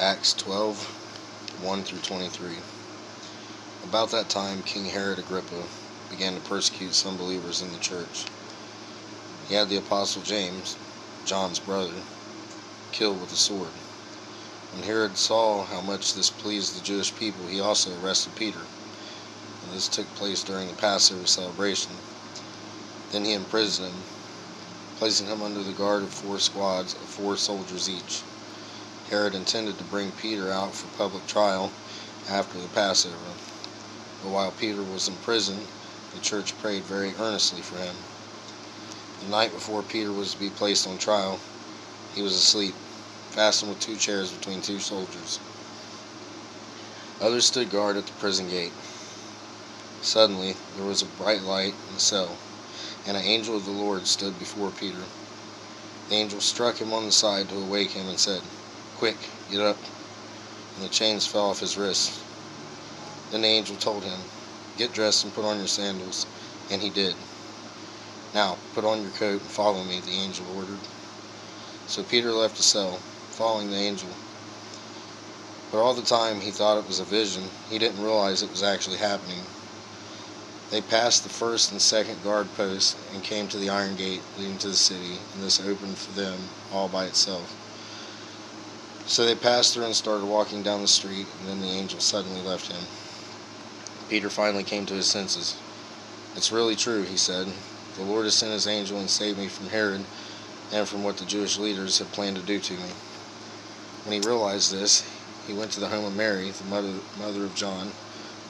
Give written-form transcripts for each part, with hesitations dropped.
Acts 12:1-23. About that time, King Herod Agrippa began to persecute some believers in the church. He had the apostle James, John's brother, killed with a sword. When Herod saw how much this pleased the Jewish people, he also arrested Peter. And this took place during the Passover celebration. Then he imprisoned him, placing him under the guard of 4 squads of 4 soldiers each. Herod intended to bring Peter out for public trial after the Passover. But while Peter was in prison, the church prayed very earnestly for him. The night before Peter was to be placed on trial, he was asleep, fastened with 2 chairs between 2 soldiers. Others stood guard at the prison gate. Suddenly, there was a bright light in the cell, and an angel of the Lord stood before Peter. The angel struck him on the side to awake him and said, "Quick, get up." And the chains fell off his wrists. Then the angel told him, "Get dressed and put on your sandals," and he did. "Now, put on your coat and follow me," the angel ordered. So Peter left the cell, following the angel. But all the time he thought it was a vision. He didn't realize it was actually happening. They passed the first and second guard posts and came to the iron gate leading to the city, and this opened for them all by itself. So they passed through and started walking down the street, and then the angel suddenly left him. Peter finally came to his senses. "It's really true," he said. "The Lord has sent his angel and saved me from Herod and from what the Jewish leaders had planned to do to me." When he realized this, he went to the home of Mary, the mother of John,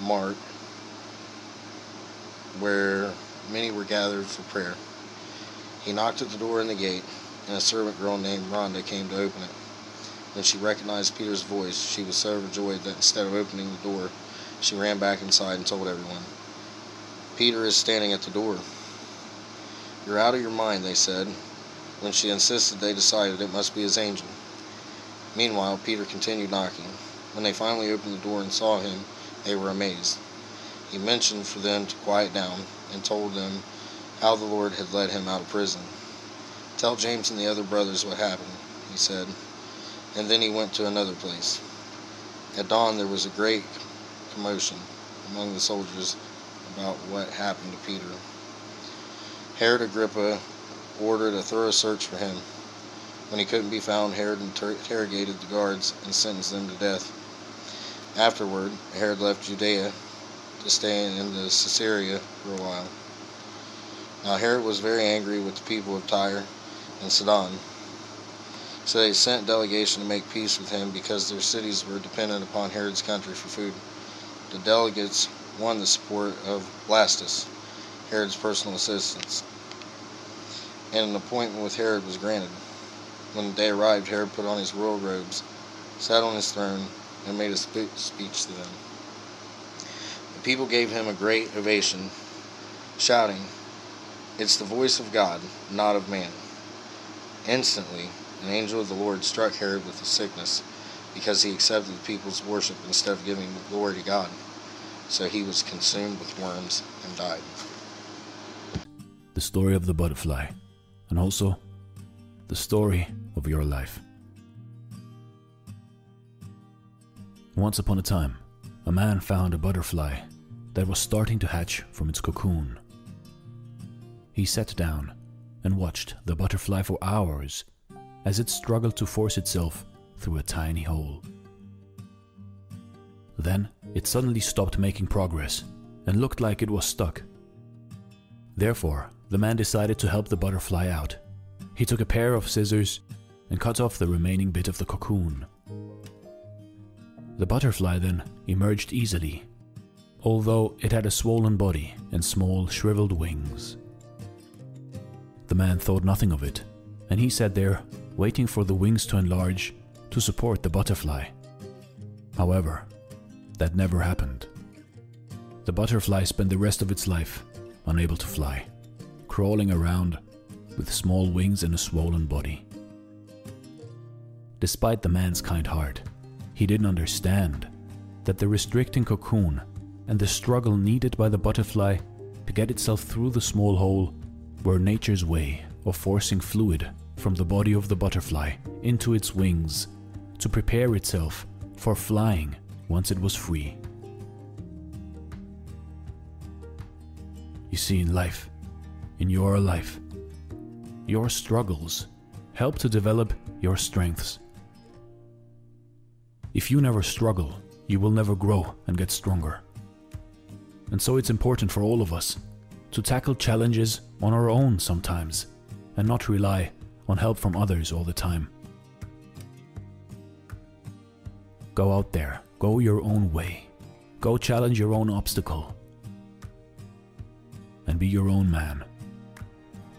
Mark, where many were gathered for prayer. He knocked at the door in the gate, and a servant girl named Rhonda came to open it. When she recognized Peter's voice, she was so overjoyed that instead of opening the door, she ran back inside and told everyone, "Peter is standing at the door." "You're out of your mind," they said. When she insisted, they decided it must be his angel. Meanwhile, Peter continued knocking. When they finally opened the door and saw him, they were amazed. He mentioned for them to quiet down and told them how the Lord had led him out of prison. "Tell James and the other brothers what happened," he said. And then he went to another place. At dawn, there was a great commotion among the soldiers about what happened to Peter. Herod Agrippa ordered a thorough search for him. When he couldn't be found, Herod interrogated the guards and sentenced them to death. Afterward, Herod left Judea to stay in Caesarea for a while. Now Herod was very angry with the people of Tyre and Sidon, so they sent a delegation to make peace with him because their cities were dependent upon Herod's country for food. The delegates won the support of Blastus, Herod's personal assistant, and an appointment with Herod was granted. When the day arrived, Herod put on his royal robes, sat on his throne, and made a speech to them. The people gave him a great ovation, shouting, "It's the voice of God, not of man." Instantly, an angel of the Lord struck Herod with a sickness because he accepted the people's worship instead of giving glory to God. So he was consumed with worms and died. The story of the butterfly, and also the story of your life. Once upon a time, a man found a butterfly that was starting to hatch from its cocoon. He sat down and watched the butterfly for hours as it struggled to force itself through a tiny hole. Then it suddenly stopped making progress and looked like it was stuck. Therefore, the man decided to help the butterfly out. He took a pair of scissors and cut off the remaining bit of the cocoon. The butterfly then emerged easily, although it had a swollen body and small, shriveled wings. The man thought nothing of it, and he sat there, waiting for the wings to enlarge to support the butterfly. However, that never happened. The butterfly spent the rest of its life unable to fly, crawling around with small wings and a swollen body. Despite the man's kind heart, he didn't understand that the restricting cocoon and the struggle needed by the butterfly to get itself through the small hole were nature's way of forcing fluid from the body of the butterfly into its wings to prepare itself for flying once it was free. You see, in life, in your life, your struggles help to develop your strengths. If you never struggle, you will never grow and get stronger. And so it's important for all of us to tackle challenges on our own sometimes and not rely on help from others all the time. Go out there, go your own way, go challenge your own obstacle, and be your own man.